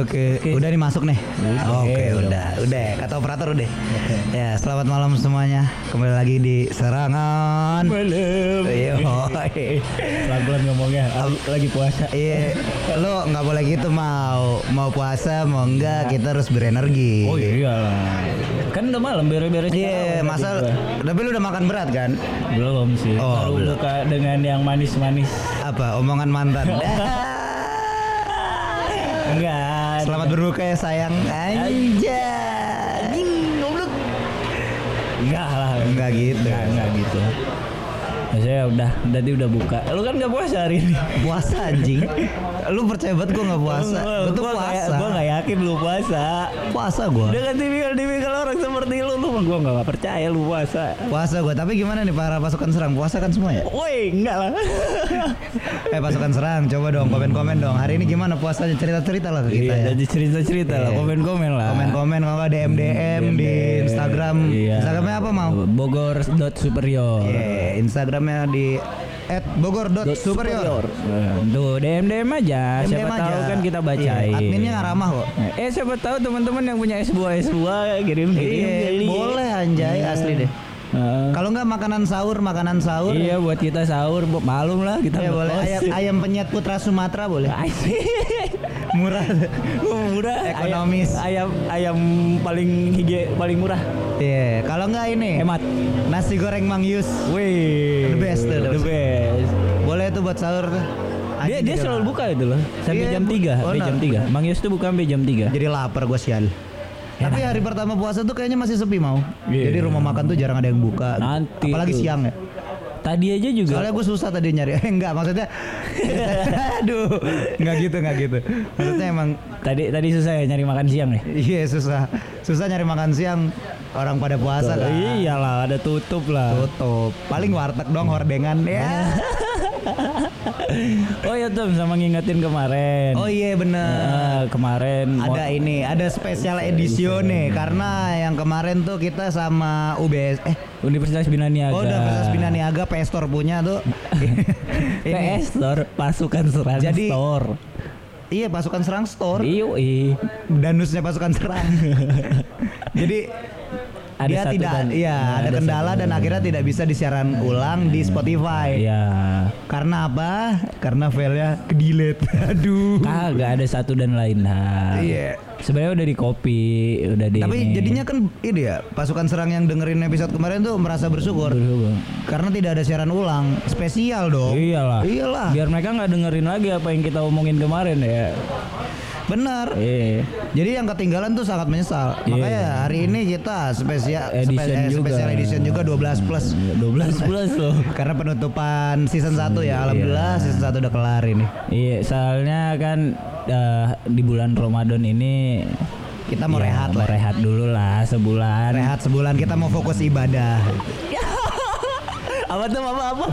Oke. Udah nih masuk nih. Oke, udah. Kata operator udah. Okay. Ya, selamat malam semuanya. Kembali lagi di Serangan Malam. Pelan-pelan ngomongnya. Lagi puasa. Iya. Lo nggak boleh gitu, mau puasa mau enggak, kita harus berenergi. Oh iyalah. Kan udah malam, beres-beres. Iya, masa. Tapi lu udah makan berat kan? Belum sih. Oh, belum. Buka dengan yang manis-manis. Apa? Omongan mantan. Enggak. Selamat berbuka ya sayang. Anjing, goblok. Enggak gitu. Maksudnya udah, tadi udah buka. Lu kan enggak puasa hari ini. Puasa anjing. Lu percaya banget gua enggak puasa. Betul puasa. Gua enggak yakin lu puasa. Puasa gua. Dengan tipikal orang seperti lu gua enggak percaya lu puasa. Puasa gua, tapi gimana nih para pasukan serang? Puasa kan semua ya? Woi, enggak lah. Pasukan serang, coba dong komen-komen dong. Hari ini gimana puasanya? Cerita-cerita lah ke kita. Iya, jadi cerita-cerita lah, komen-komen lah. Komen-komen kalau DM-DM di Instagram. Iya. Instagramnya apa mau? Bogor.superior. Iya, Instagram di @bogor.superior. Duh, DM aja. Siapa tahu kan kita bacain. Adminnya nggak ramah kok. Siapa tahu teman-teman yang punya es buah kirim. Boleh anjay, asli deh. Kalau nggak makanan sahur. Iya, buat kita sahur, malum lah kita. Iya, boleh. Ayam penyet Putra Sumatera boleh. Murah, ekonomis. Ayam paling murah. Iya, kalau nggak ini hemat. Nasi goreng Mang Yus. Wih, the best. Boleh tuh buat sahur tuh. Dia selalu buka itu loh. Sampai jam 3, Mang Yus tuh buka sampai jam 3. Jadi lapar gua sial. Tapi hari pertama puasa tuh kayaknya masih sepi mau. Jadi rumah makan tuh jarang ada yang buka. Nanti apalagi tuh siang ya. Tadi aja juga. Soalnya gue susah tadi nyari. Enggak, maksudnya. Aduh, enggak gitu. Maksudnya emang tadi susah ya nyari makan siang ya? Iya, susah. Susah nyari makan siang. Orang pada puasa kan. Iyalah, ada tutup lah. Tutup. Paling warteg doang hordengan ya. Oh ya Tom, sama ngingetin kemarin. Oh iya benar. Kemarin ada ini, ada special edition nih karena yang kemarin tuh kita sama Universitas Binaniaga. Oh, Universitas Binaniaga Pestor punya tuh. Pestor Pasukan Serang Store. Iya, Pasukan Serang Store. Iya. Danusnya Pasukan Serang. Jadi dia ada kendala dan akhirnya tidak bisa disiaran ulang di Spotify. Iya. Karena apa? Karena filenya kedelete. Aduh. Kagak ada satu dan lain hal. Iya. Sebenarnya udah di copy, udah di. Tapi jadinya kan ini ya, Pasukan Serang yang dengerin episode kemarin tuh merasa bersyukur. Karena tidak ada siaran ulang, spesial dong. Iyalah. Biar mereka nggak dengerin lagi apa yang kita omongin kemarin ya. Benar. Yeah. Jadi yang ketinggalan tuh sangat menyesal. Yeah. Makanya hari ini kita special edition juga 12 plus loh. Karena penutupan season 1 ya. Alhamdulillah season 1 udah kelar ini. Iya, soalnya kan di bulan Ramadan ini kita mau rehat dulu lah sebulan. Rehat sebulan, kita mau fokus ibadah. Apa?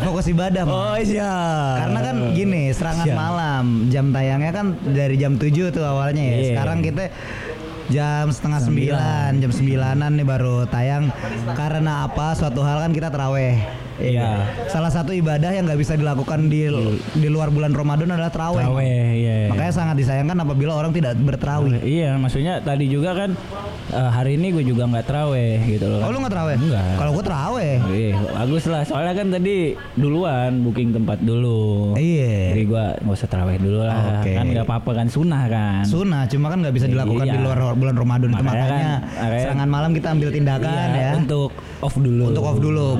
Fokus ibadah. Oh iya. Karena kan gini, serangan malam. Jam tayangnya kan dari jam 7 tuh awalnya ya. Sekarang kita jam 8:30, jam 9-an nih baru tayang. Karena apa? Suatu hal kan kita taraweh. Iya. Salah satu ibadah yang nggak bisa dilakukan di luar bulan Ramadan adalah taraweh. Makanya sangat disayangkan apabila orang tidak bertaraweh. Iya, maksudnya tadi juga kan hari ini gue juga nggak terawih gitu loh. Oh lu nggak terawih? Enggak. Kalau gue terawih. Iya, bagus lah. Soalnya kan tadi duluan booking tempat dulu. Iya. Jadi gue nggak usah terawih dulu lah. Okay. Kan nggak apa-apa kan, sunnah kan. Sunnah, cuma kan nggak bisa dilakukan di luar bulan Ramadan. Makanya serangan malam kita ambil tindakan ya. Untuk off dulu.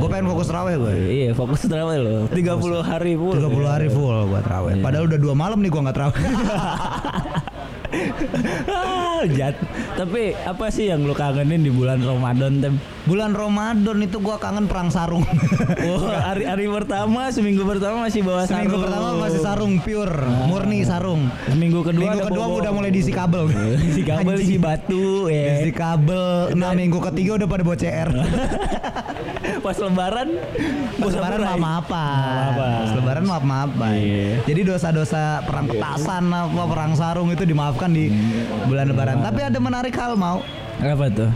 Gue pengen fokus terawih gue. Iya, fokus terawih loh. 30 hari full gue terawih. Iya. Padahal udah 2 malam nih gue nggak terawih. Tapi apa sih yang lu kangenin di bulan Ramadan, Tem? Bulan Ramadan itu gua kangen perang sarung. Hari pertama, seminggu pertama masih bawa sarung. Seminggu pertama masih sarung pure, murni sarung. Minggu kedua udah mulai diisi kabel. Diisi kabel, diisi batu, ya. Diisi kabel. Nah, minggu ketiga udah pada bawa CR. Pas lebaran maaf apa. Jadi dosa-dosa perang petasan apa perang sarung itu dimaafkan di bulan lebaran. Tapi ada menarik hal mau. Apa tuh?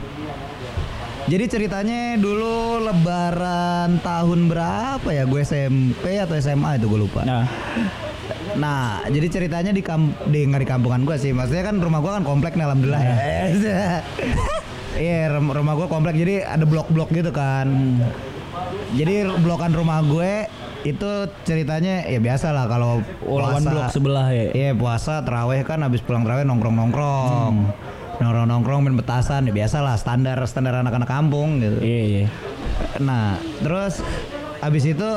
Jadi ceritanya dulu lebaran tahun berapa ya? Gue SMP atau SMA itu gue lupa. Nah, jadi ceritanya nggak di kampungan gue sih. Maksudnya kan rumah gue kan komplek nih, alhamdulillah ya. Iya, rumah gue komplek, jadi ada blok-blok gitu kan. Jadi blokan rumah gue itu ceritanya ya biasa lah kalau puasa, blok sebelah ya. Iya, puasa, terawih kan, habis pulang terawih nongkrong-nongkrong. Nongkrong-nongkrong main petasan, ya biasa lah, standar anak-anak kampung gitu. Iya, iya. Nah, terus habis itu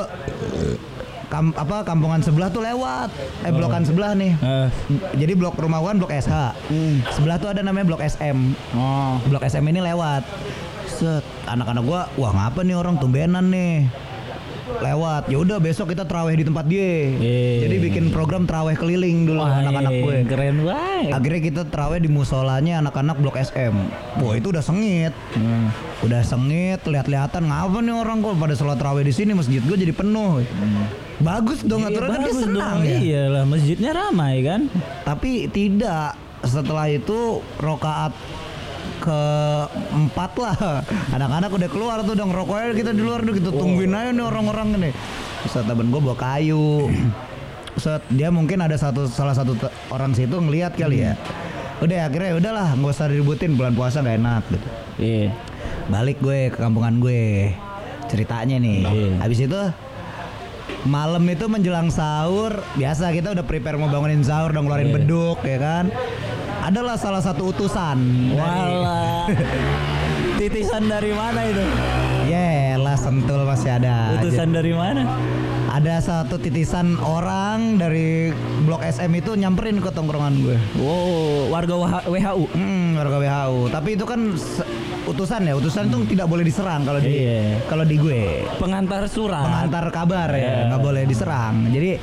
kampungan sebelah tuh lewat, blokan sebelah nih. Jadi blok rumah gua blok SH. Sebelah tuh ada namanya blok SM. Oh, blok SM ini lewat. Set, anak-anak gua, wah ngapa nih orang tumbenan nih. Lewat, ya udah besok kita terawih di tempat dia. Jadi bikin program terawih keliling dulu anak-anak gue. Keren banget. Akhirnya kita terawih di musolanya anak-anak blok SM. Wah itu udah sengit, lihat-lihatan ngapa nih orang kok pada sholat terawih di sini, masjid gue jadi penuh. Bagus dong, aturan dia senang ya. Iyalah, masjidnya ramai kan. Tapi tidak, setelah itu rokaat keempat lah anak-anak udah keluar tuh dong, rokoknya kita di luar tuh kita tungguin aja nih orang-orang ini. Set, temen gue bawa kayu. Set, dia mungkin ada salah satu orang situ ngelihat kali ya. Udah akhirnya udahlah nggak usah diributin, bulan puasa nggak enak gitu. Iya. Balik gue ke kampungan gue ceritanya nih. Habis itu malam itu menjelang sahur biasa kita udah prepare mau bangunin sahur dong, ngeluarin beduk ya kan. Adalah salah satu utusan. Walah. Titisan dari mana itu? Yelah, sentul masih ada. Utusan dari mana? Ada satu titisan orang dari blok SM itu nyamperin ke tongkrongan gue. Wow, warga WHU? Warga WHU. Tapi itu kan utusan ya, utusan itu tidak boleh diserang kalau di gue. Pengantar surat. Pengantar kabar ya, nggak boleh diserang. Jadi,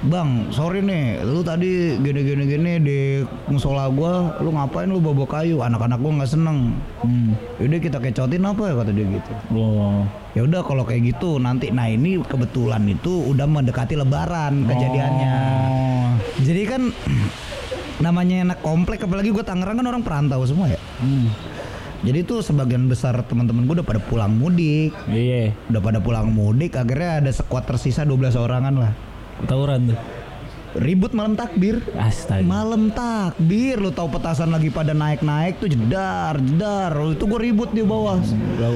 bang, sorry nih, lu tadi gini di musola gua, lu ngapain lu bawa kayu? Anak-anak gua nggak seneng. Yaudah kita kecotin apa ya, kata dia gitu. Oh. Ya udah kalau kayak gitu nanti, nah ini kebetulan itu udah mendekati Lebaran kejadiannya. Jadi kan namanya anak komplek, apalagi gua Tangerang kan orang perantau semua ya. Jadi tuh sebagian besar teman-teman gue udah pada pulang mudik. Iya. Udah pada pulang mudik, akhirnya ada sekuat tersisa 12 orangan lah. Tawuran tuh, ribut malam takbir. Astaga. Malam takbir, lu tahu petasan lagi pada naik tuh jedar. Itu gue ribut di bawah.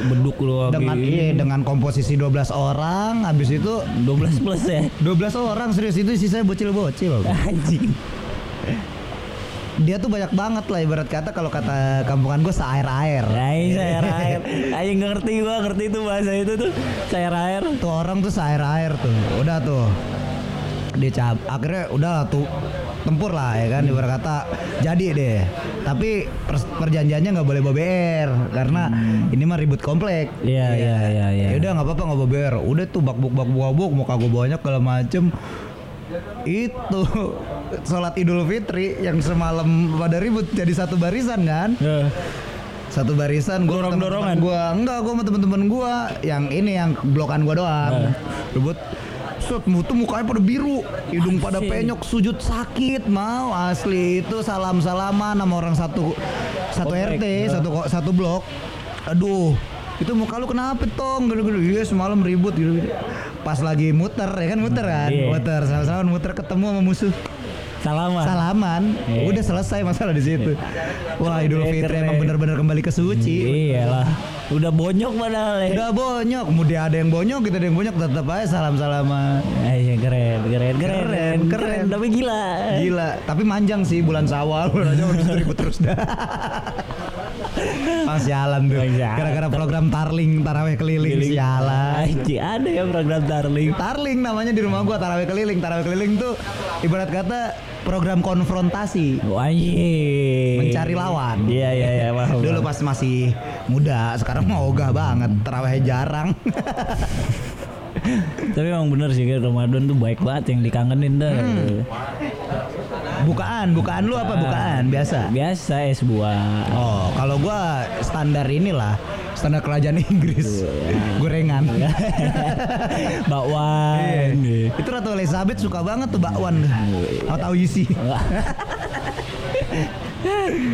Beduk lu dengan komposisi 12 orang, habis itu 12 plus ya. 12 orang serius, itu sisanya bocil. Anjing. Dia tuh banyak banget lah, ibarat kata kalau kata kampungan gue seair-air. Seair-air. Ayo ngerti tuh bahasa itu tuh. Seair-air. Tuh orang tuh seair-air tuh. Udah tuh. Akhirnya udah tuh tempur lah ya kan, ibarat kata jadi deh. Tapi perjanjiannya nggak boleh bawa BR karena ini mah ribut komplek. Iya. Ya udah nggak apa-apa nggak bawa BR. Udah tuh bakbuk mau kagak bawanya segala macem. Itu sholat Idul Fitri yang semalam pada ribut jadi satu barisan kan. Satu barisan gue dorong-dorongan. Gue sama temen-temen gue yang ini yang blokan gue doang. Ribut. Itu mukanya pada biru, hidung pada penyok, sujud sakit mau asli itu, salam-salaman sama orang satu RT, satu blok. Aduh, itu muka lu kenapa tong? Gitu. Iya semalam ribut gitu. Pas lagi muter ya kan muter salam-salaman, muter ketemu sama musuh. Salaman. Udah selesai masalah di situ. Wah, Idul Fitri emang benar-benar kembali ke suci. Iyalah. Udah bonyok padahal ya. Kemudian ada yang bonyok, kita ada yang bonyok, tetap aja salam-salaman. Iya, keren. Tapi gila. Tapi manjang sih bulan Sawal. Aja udah ribut terus dah. Sialan tuh. Gara-gara program tarling tarawih keliling. Sialan. Ada ya program tarling. Tarling namanya di rumah gua, tarawih keliling. Tarawih keliling tuh ibarat kata program konfrontasi. Mencari lawan. Iya. Dulu pas masih muda, sekarang mau ogah banget, terawihnya jarang. Tapi emang bener sih, Ramadan tuh baik banget yang dikangenin dah. Bukaan lu apa? Bukaan biasa es buah. Kalau gua standar inilah, standar kerajaan Inggris. Gorengan. Bakwan. Itu Ratu Elizabeth suka banget tuh bakwan. Tahu isi.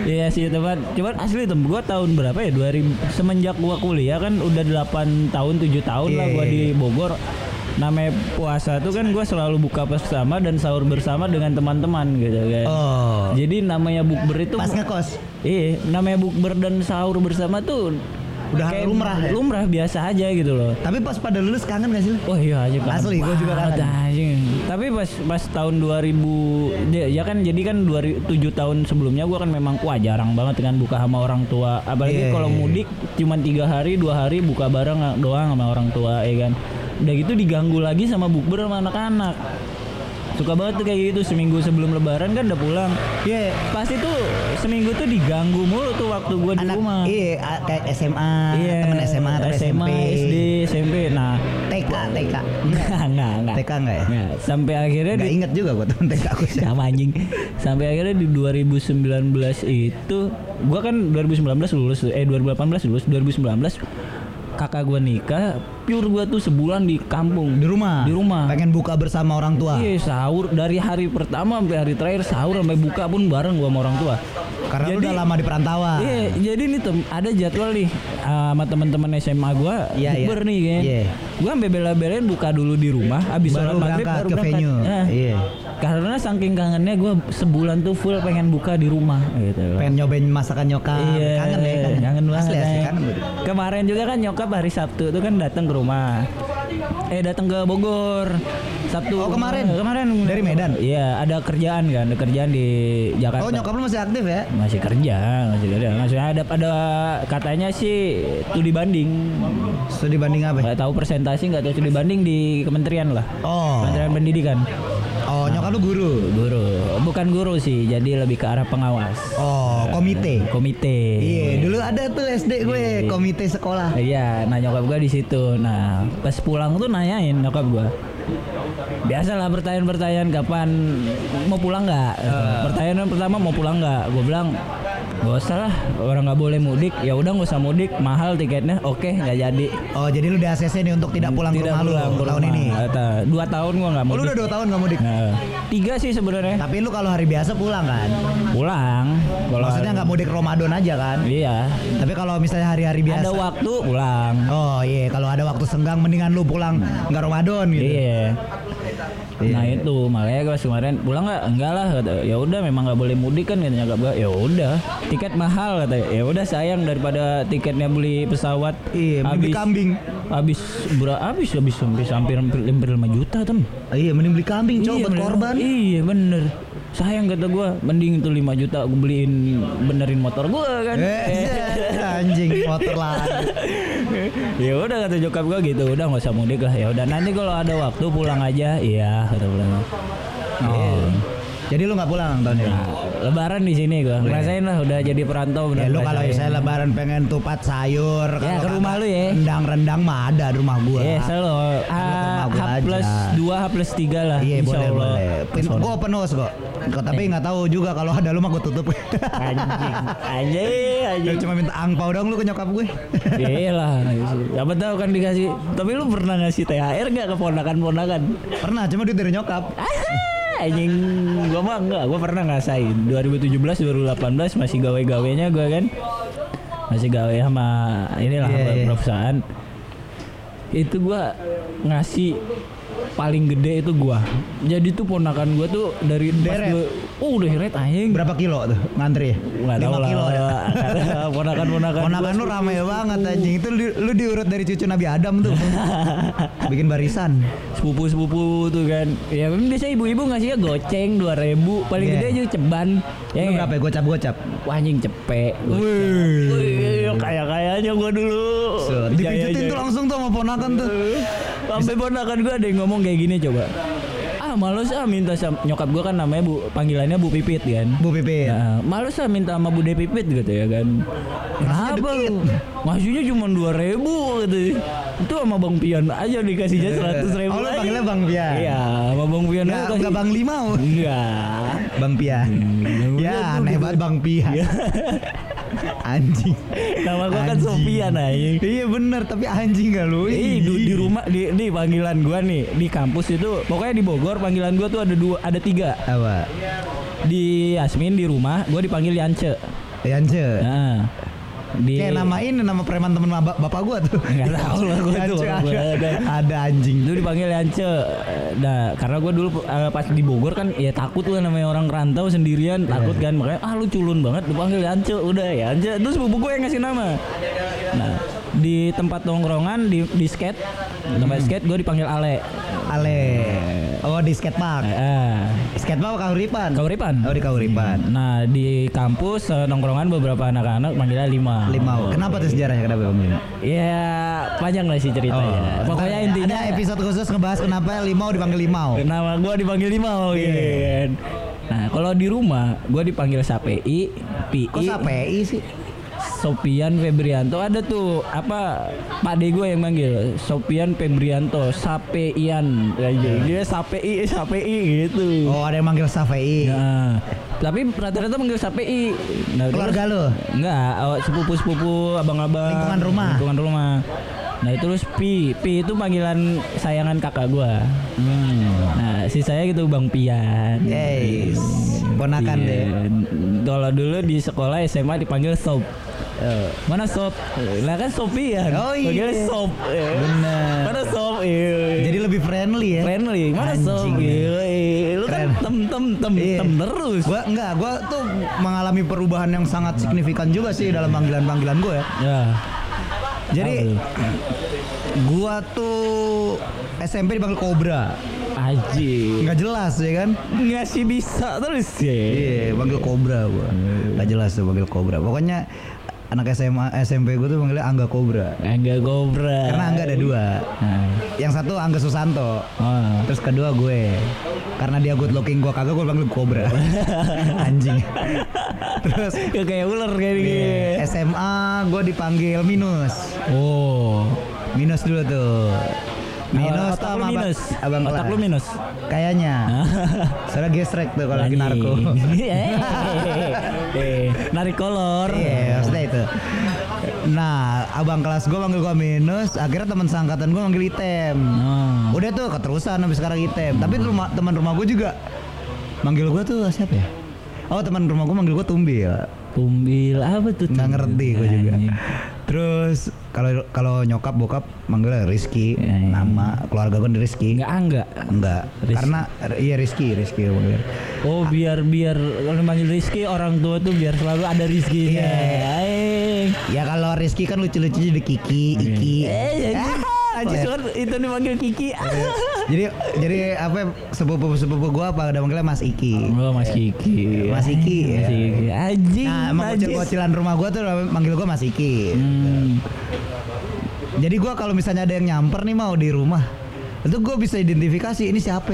Iya sih teman. Cuman asli temen gue tahun berapa ya, semenjak gue kuliah kan udah 8 tahun 7 tahun lah gue di Bogor. namanya puasa tuh kan gue selalu buka bersama dan sahur bersama dengan teman-teman gitu kan. Oh. Jadi namanya bukber itu pas ngekos. Iya, namanya bukber dan sahur bersama tuh udah lumrah ya? Lumrah biasa aja gitu loh. Tapi pas pada lulus kangen gak sih? Wah iya aja kangen. Asli gue juga kangen. Tapi pas tahun 2000 ya kan, jadi kan 7 tahun sebelumnya gue kan memang jarang banget kan buka sama orang tua. Apalagi kalau mudik cuma 3 hari 2 hari buka bareng doang sama orang tua ya kan. Udah gitu diganggu lagi sama bukber sama anak-anak. Suka banget tuh kayak gitu, seminggu sebelum lebaran kan udah pulang. Iya, yeah. Pasti tuh seminggu tuh diganggu mulu tuh waktu gue di rumah. Iya, kayak SMA, yeah, temen SMA, SMP, SD, SMP. Nah, TK. Enggak. TK enggak ya? Enggak. Sampai akhirnya enggak inget juga gue temen TK aku sama anjing. Sampai akhirnya di 2019 itu gue kan 2019 lulus, 2018 lulus, 2019 kakak gue nikah, pure gue tuh sebulan di kampung, di rumah pengen buka bersama orang tua. Iya, sahur dari hari pertama sampai hari terakhir, sahur sampai buka pun bareng gue sama orang tua karena jadi, udah lama di perantauan. Iya, jadi nih tuh ada jadwal nih sama teman-teman SMA gue bukber nih kan. Yeah. Gue sampai bela-belain buka dulu di rumah, abis sholat maghrib baru berangkat ke venue. Nah, yeah. Karena saking kangennya gue sebulan tuh full pengen buka di rumah gitu. Pengen nyobain masakan nyokap. Yeah. Kangen ya, kangen banget. Kemarin juga kan nyokap hari Sabtu tuh kan datang ke rumah. Datang ke Bogor Sabtu. Oh, kemarin dari Medan. Iya, ada kerjaan kan, ada kerjaan di Jakarta. Oh, nyokap lu masih aktif ya? Masih kerja. Maksudnya ada katanya sih studi banding. Studi banding apa? Enggak tahu persentase, enggak tahu, studi banding di kementerian lah. Oh. Kementerian Pendidikan. Oh, nyokap lu guru. Bukan guru sih, jadi lebih ke arah pengawas. Oh, komite. Iya, dulu ada tuh SD gue, komite sekolah. Iya, nah nyokap gue di situ. Nah, pas pulang tuh nanyain nyokap gue. Biasalah pertanyaan-pertanyaan, kapan mau pulang enggak? Pertanyaan pertama, mau pulang enggak? Gue bilang, "Enggak usah lah, orang enggak boleh mudik." Ya udah enggak usah mudik, mahal tiketnya. Oke, enggak jadi. Oh, jadi lu udah ACC nih untuk tidak pulang ke rumah lu tahun ini. 2 tahun gua enggak mudik. Lu udah 2 tahun enggak mudik. 3 sih sebenarnya. Tapi lu kalau hari biasa pulang kan? Pulang. Maksudnya enggak mudik Ramadan aja kan? Iya. Tapi kalau misalnya hari-hari biasa ada waktu pulang. Oh, iya, kalau ada waktu senggang mendingan lu pulang enggak Ramadan gitu. Iya. Nah itu makanya gue kemarin pulang enggak lah, ya udah memang nggak boleh mudik kan katanya. Gak, ya udah tiket mahal katanya, ya udah sayang daripada tiketnya beli pesawat. Iya, beli kambing habis hampir 5 juta tem. Iya, mending beli kambing coba korban. Iya bener, sayang kata gue, mending itu 5 juta gue beliin benerin motor gue kan. Anjing motor lah. Ya udah kata jokap gue gitu, udah nggak usah mudik lah, ya udah nanti kalau ada waktu pulang aja. Iya kata pulang. Oh. Jadi lu nggak pulang tahun ini? Lebaran di sini gue ngerasain lah, udah jadi perantau. Ya lu kalau saya lebaran pengen tupat sayur. Ya ke rumah lu ya. Rendang mah ada di rumah gue. Iya selalu. H+2, H+3 lah. Iya boleh. Gue penuh kok. Tapi nggak tahu juga kalau ada lu mah gue tutup. Anjing. Cuma minta angpau dong lu ke nyokap gue. Iya lah. Siapa tahu kan dikasih. Tapi lu pernah ngasih THR nggak ke ponakan-ponakan? Pernah, cuma duit dari nyokap. Anjing, gue mah enggak, gue pernah ngasain 2017-2018 masih gawe-gawenya gue kan, masih gawe sama inilah perusahaan. Itu gue ngasih paling gede itu gue. Jadi tuh ponakan gue tuh dari deret, udah deret anjing. Berapa kilo tuh ngantri? Nggak tahu lah. 5 kilo ada. Ponakan lu rame banget anjing. Itu lu diurut dari cucu Nabi Adam tuh. Bikin barisan. Sepupu-sepupu tuh kan. Ya memang biasa ibu-ibu ngasihnya goceng 2.000, paling gede aja ceban. Ya lu berapa ya? Gocap. Wah anjing cepet. Wih, kaya-kayanya gue dulu. Dipijitin tuh langsung tuh sama ponakan tuh. Sampai ponakan gue ada yang ngomong kayak gini coba. Males minta sama nyokap gue kan, namanya Bu, panggilannya Bu Pipit kan. Bu Pipit. Nah, males minta sama Bude Pipit gitu ya kan. Kenapa? Ngasihnya cuma 2.000 gitu. Itu sama Bang Pian aja dikasihnya 100.000. Oh, lu panggilnya Bang Pian. Iya, sama Bang Pian aja. Enggak Bang Limau. Enggak. Bang Pian. Ya, aneh banget Bang Pian. Anjing. Nama gue kan Sofian anjing. Iya bener, tapi anjing gak lu. Di rumah di panggilan gue nih di kampus itu, pokoknya di Bogor panggilan gue tuh ada 3. Apa? Di Yasmin di rumah, gue dipanggil Yance. Nah, Kayak namain nama preman temen bapak gue tuh. Gak tau lah gue tuh. Ada anjing. Dulu dipanggil Yance. Nah, karena gue dulu pas di Bogor kan ya takut tuh namanya orang rantau sendirian, takut kan. Makanya ah lu culun banget dipanggil Yance. Udah Yance. Terus bubu gue yang ngasih nama. Nah, di tempat tongkrongan di skate, tempat skate gue dipanggil Ale. Ale. Oh di skatepark. Skatepark Kahuripan. Kahuripan. Oh di Kahuripan. Nah di kampus nongkrongan beberapa anak-anak manggilnya Lima. Lima. Kenapa tuh sejarahnya, kenapa Om Lima? Ya panjang lah sih ceritanya. Pokoknya intinya ada episode khusus ngebahas kenapa Limau dipanggil Limau. Kenapa gua dipanggil Limau? Iya. Nah kalau di rumah gua dipanggil Sapei, Pi. Kok Sapei sih? Sopian Febrianto, ada tuh apa Pak De gue yang manggil Sopian Febrianto, Sapeian dia Sapei gitu. Oh ada yang manggil Sapei. Nah, tapi rata-rata manggil Sapei. Nah, keluarga lo? Enggak, sepupu-sepupu, abang-abang. Lingkungan rumah. Lingkungan rumah. Nah itu terus Pi itu panggilan sayangan kakak gue. Nah si saya gitu Bang Pian. Yes. Ponakan deh. Kalau dulu di sekolah SMA dipanggil Sob. Mana Sob? Lah kan Sopian. Oh iya. Panggil Sob. Benar. Mana Sob? Jadi lebih friendly ya. Friendly. Mana Sob? Lu kan tem terus. Gua tuh mengalami perubahan yang sangat signifikan juga sih dalam panggilan-panggilan gue ya. Ya. Jadi gua tuh SMP dipanggil Kobra. Aji. Enggak jelas ya kan? Enggak sih bisa terus ya. Iya, panggil Kobra gua. Enggak jelas tuh panggil Kobra. Pokoknya anak SMA SMP gue tuh panggilnya Angga Kobra. Angga Kobra. Karena Angga ada dua. Yang satu Angga Susanto. Terus kedua gue. Karena dia good looking, gue kagak, gue panggil Kobra. Anjing. Terus ya kayak ular kayak gini. SMA gue dipanggil Minus. Oh, Minus dulu tuh. Minus atau Minus? Abang otak lu Minus? Kayaknya. Soalnya gesrek tuh kalau lagi narko. Narik kolor. Iya, maksudnya itu. Nah, abang kelas gue manggil gue Minus. Akhirnya teman seangkatan gue manggil Item. Udah tuh keterusan sampai sekarang Item. Tapi teman rumah gue juga manggil gue tuh siapa ya? Oh teman rumah gue manggil gue Tumbil. Tumbil apa tuh? Nggak ngerti gue juga. Terus kalau nyokap bokap manggilnya Rizky, nama keluarga gue dari Rizky. Enggak. Rizky. Karena iya Rizky. Oh biar kalau manggil Rizky orang tua tuh biar selalu ada Rizkynya. Ya kalau Rizky kan lucu-lucu jadi Kiki, Iki. Itu dipanggil Kiki. Jadi apa sepupu gua apa udah manggilnya Mas Iki. Oh, Mas Iki. Anjing. Nah, emang bocil-bocilan rumah gua tuh manggil gua Mas Iki. Jadi gua kalau misalnya ada yang nyamper nih mau di rumah, itu gue bisa identifikasi ini siapa.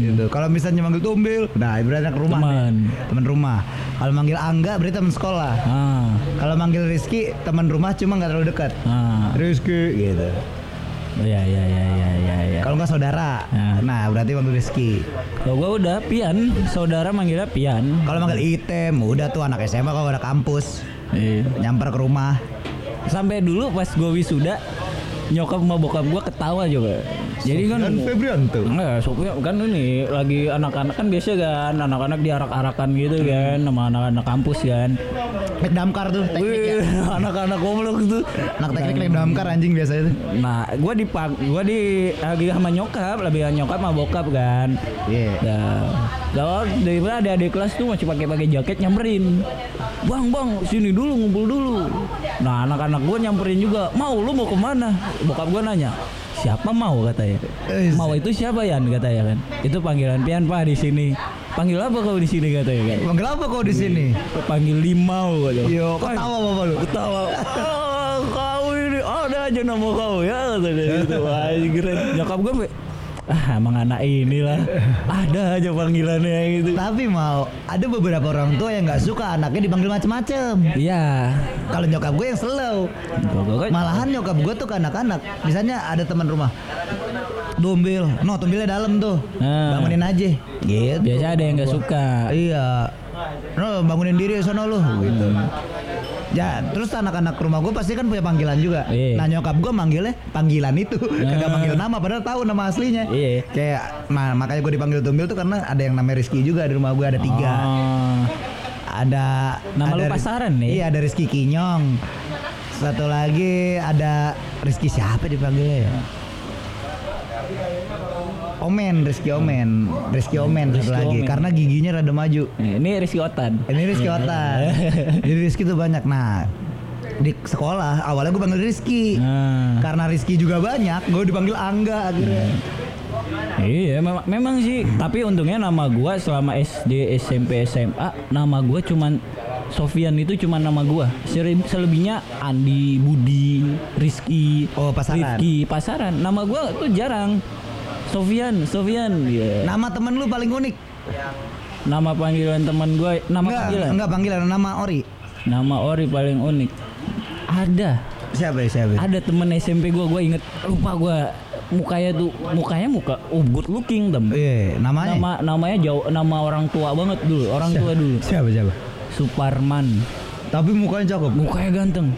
Gitu. Kalau misalnya manggil Tumbil, nah berarti anak rumah. Teman rumah. Kalau manggil Angga berarti teman sekolah. Kalau manggil Rizky teman rumah cuma enggak terlalu dekat. Rizky gitu. Ya. Kalau enggak saudara. Nah, berarti manggil Rizky. Kalau gue udah Pian, saudara manggilnya Pian. Kalau manggil Item, udah tuh anak SMA kalau udah kampus. Nyamper ke rumah. Sampai dulu pas gue wisuda nyokap sama bokap gue ketawa juga. Jadi kan Febrianto. Enggak, Sofian kan ini lagi anak-anak kan biasa kan anak-anak diarak-arakan gitu kan sama anak-anak kampus kan. Naik damkar tuh tekniknya. Anak-anak komplek tuh. Anak teknik naik damkar anjing biasanya tuh. Nah, gua di lagi sama nyokap, lebih nyokap sama bokap kan. Iya. Kalau daripada ada adik kelas tuh masih pakai jaket nyamperin. Bang, sini dulu ngumpul dulu. Nah, anak-anak gua nyamperin juga. Mau lu mau kemana? Bokap gua nanya. Siapa mau katanya? Mau itu siapa Yan katanya kan? Itu panggilan Pian Pak di sini. Panggil apa kau di sini katanya kan? Panggil apa kau di sini? Panggil Limau katanya. Yo, ketawa apa lu? Ketawa. Oh, kau ini ada aja nama kau ya katanya gitu. Wah, keren. Nyokap gue emang anak inilah ada aja panggilannya gitu. Tapi mau ada beberapa orang tua yang nggak suka anaknya dipanggil macem-macem. Iya. Kalau nyokap gue yang slow. Malahan nyokap gue tuh ke anak-anak. Misalnya ada teman rumah. Tumbil, tumbilnya dalam tuh. Bangunin aja. Gitu. Biasa ada yang nggak suka. Iya. Bangunin diri sono lu. Gitu. Ya, terus anak-anak rumah gue pasti kan punya panggilan juga. Nah nyokap gue manggilnya panggilan itu, kagak manggil nama, padahal tahu nama aslinya. Kayak makanya gue dipanggil Tumbil tuh karena ada yang namanya Rizky juga di rumah gue ada 3. ada nama lu pasaran nih. Iya, ada Rizky Kinyong. Satu lagi ada Rizky siapa dipanggilnya ya? Omen, Rizky Omen, Rizky Omen satu lagi. Omen. Karena giginya rada maju. Ini Rizky Otan. Ini Rizky Otan. Jadi Rizky tuh banyak. Nah, di sekolah awalnya gue panggil Rizky. Karena Rizky juga banyak, gue dipanggil Angga akhirnya. Iya, memang sih. Tapi untungnya nama gue selama SD, SMP, SMA, nama gue cuman Sofian, itu cuma nama gua. Selebihnya Andi, Budi, Rizky, pasaran. Rizky pasaran. Nama gua tuh jarang. Sofian. Yeah. Nama temen lu paling unik. Nama panggilan temen gua, panggilan nama Ori. Nama Ori paling unik. Ada. Siapa? Ada temen SMP gua inget. Lupa gua. mukanya good looking tem. Iya, namanya. Namanya jauh, nama orang tua banget dulu, Siapa? Suparman, tapi mukanya cakep, mukanya ganteng.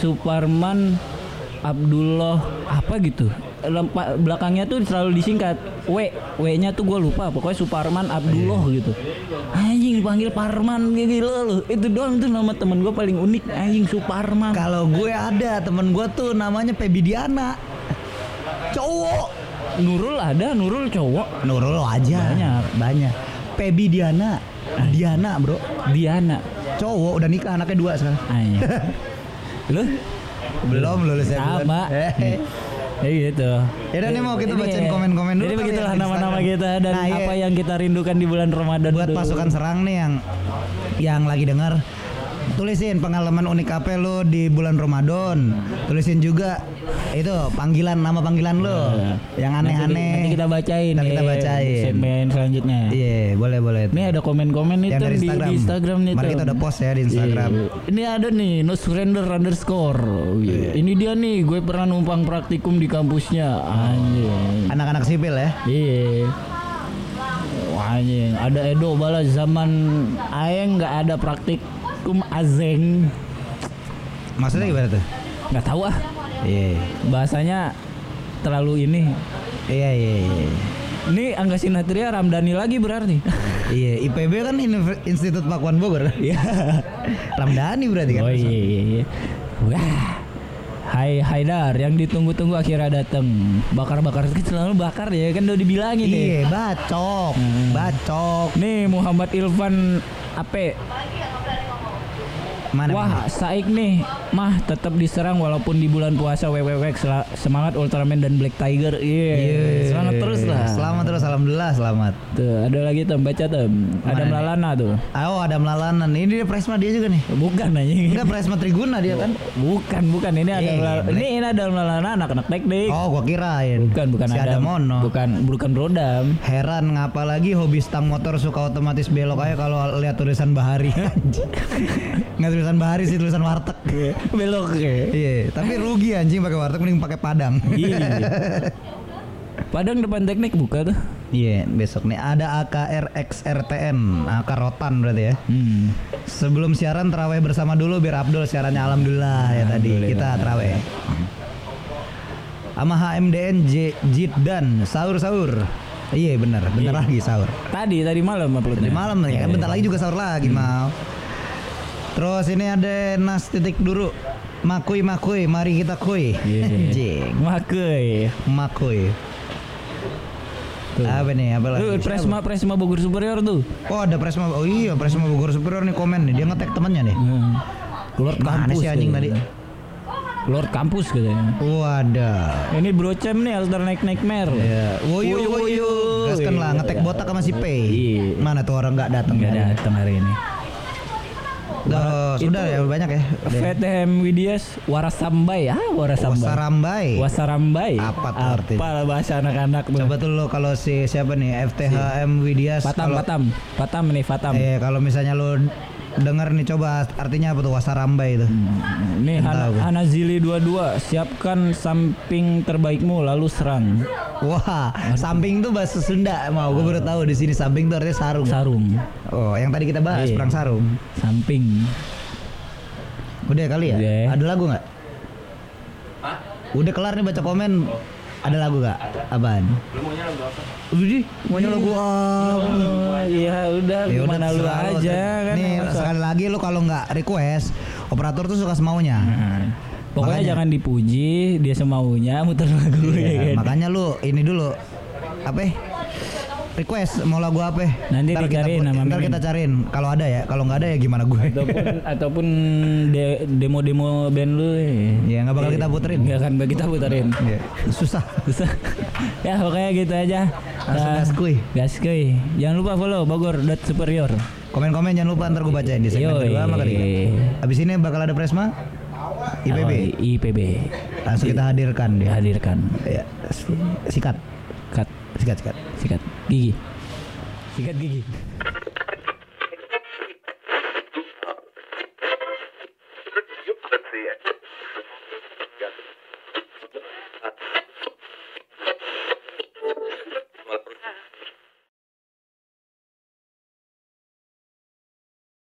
Suparman Abdullah apa gitu, belakangnya tuh selalu disingkat W-nya tuh gue lupa, pokoknya Suparman Abdullah gitu. Anjing dipanggil Parman gila lu. Itu doang tuh nama temen gue paling unik, anjing Suparman. Kalau gue ada temen gue tuh namanya Pebidiana, cowok. Nurul cowok. Nurul lo aja banyak. Pebidiana Diana cowok, udah nikah, anaknya 2 sekarang. Lu? Belum lulus ya sama gitu ya. Dan ini mau kita bacain komen-komen dulu. Jadi begitulah nama-nama kita dan apa yang kita rindukan di bulan Ramadan. Buat dulu pasukan serang nih yang lagi dengar, tulisin pengalaman unik apa lo di bulan Ramadan. Tulisin juga itu nama panggilan lo yang aneh-aneh. Nanti kita bacain. Segmen selanjutnya. Iya, boleh. Ini ada komen-komen itu di Instagram nih. Mari kita udah post ya di Instagram. Yeah. Ini ada nih _. Yeah. Ini dia nih, gue pernah numpang praktikum di kampusnya. Anjing. Anak-anak sipil ya. Iya. Yeah. Anjing, ada Edo bala zaman aeng enggak ada praktik kum azeng. Maksudnya gimana tuh? Nggak tahu ah. Iya. Bahasanya terlalu ini. Iya. Ini Angga Sinatria Ramdhani lagi berarti. Iya, IPB kan Institut Pakuan Bogor. Iya. Ramdhani berarti kan. Oh iya. Wah. Hai Haidar, yang ditunggu-tunggu akhirnya datang. Bakar selalu bakar ya, kan udah dibilangin deh. Iya, bacok. Nih Muhammad Ilvan Ape. Mana? Saik nih, mah tetap diserang walaupun di bulan puasa. Semangat Ultraman dan Black Tiger. Iya. Semangat terus lah. Selamat terus, alhamdulillah selamat. Tuh, ada lagi baca. Adam Lalana tuh. Oh, Adam Lalana. Ini dia Presma dia juga nih. Bukan anjing. Enggak, Presma Triguna dia kan. Bukan. Ini ini Adam Lalana anak-anak teknik. Oh, gua kirain. Bukan si Adam. Mono. Bukan Brodam. Heran ngapa lagi hobi stang motor suka otomatis belok aja kalau lihat tulisan Bahari. Tulisan Bahari sih, tulisan warteg. Belok ya. Iya, tapi rugi anjing pakai warteg, mending pakai Padang. Padang depan teknik buka tuh. Iya, besok nih ada AKRXRTN, Akarotan berarti ya. Sebelum siaran terawih bersama dulu biar Abdul siarannya, alhamdulillah ya tadi kita terawih. Sama HMDN Jiddan sahur. Iya bener lagi sahur. Tadi malam uploadnya. Tadi malam ya, bentar lagi juga sahur lagi mau. Terus ini ada Nas titik dulu. Makui, mari kita kui. Anjing. Makui. Tuh. Apa nih? Apa lagi? Presma Bogor Superior tuh. Oh, ada Presma. Oh iya, Presma Bogor Superior nih komen nih. Dia nge-tag temannya nih. Keluar kampus si anjing tadi. Keluar kampus katanya. Wadah. Ini Brocem nih alter naik mer. Iya. Woyo. Gaskan lah, nge-tag botak sama si P. Mana tuh orang enggak datang. Enggak datang hari ini. Sudah ya banyak ya. VTM Widias Warasambai. Apa tuh artinya? Apa bahasa anak-anak. Coba tuh lo kalau si siapa nih FTHM Widias Fatam. Kalau misalnya lo dengar nih, coba artinya apa tuh Wasarambai itu. Nih Hanazili 22, siapkan samping terbaikmu lalu serang. Wah, samping tuh bahasa Sunda. Mau gue baru tahu di sini samping tuh artinya sarung. Oh, yang tadi kita bahas perang sarung. Samping. Udah kali ya? Ada lagu enggak? Udah kelar nih baca komen. Ada lagu gak? Ada. Aban. Lu maunya lagu apa? Udah, maunya lagu apa? Ya udah, gimana lu aja kan. Nih, sekali lagi lu kalau gak request, operator tuh suka semaunya. Pokoknya makanya, jangan dipuji, dia semaunya muter lagu. Iya, ya, makanya kan? Lu ini dulu, apa? Request mau lagu apa? Nanti dicariin nama Mimin. Ntar kita cariin kalau ada ya, kalau nggak ada ya gimana gue? Ataupun demo-demo band lu ya. Nggak bakal kita puterin. Nggak akan kita puterin. Ya. Susah. Ya pokoknya gitu aja. Langsung gaskui. Jangan lupa follow Bogor.superior. Komen-komen jangan lupa ntar gue bacain di segmen kedua sama kali. Abis ini bakal ada Presma IPB. Langsung kita hadirkan dia. Hadirkan. Ya. Sikat. Sikat gigi.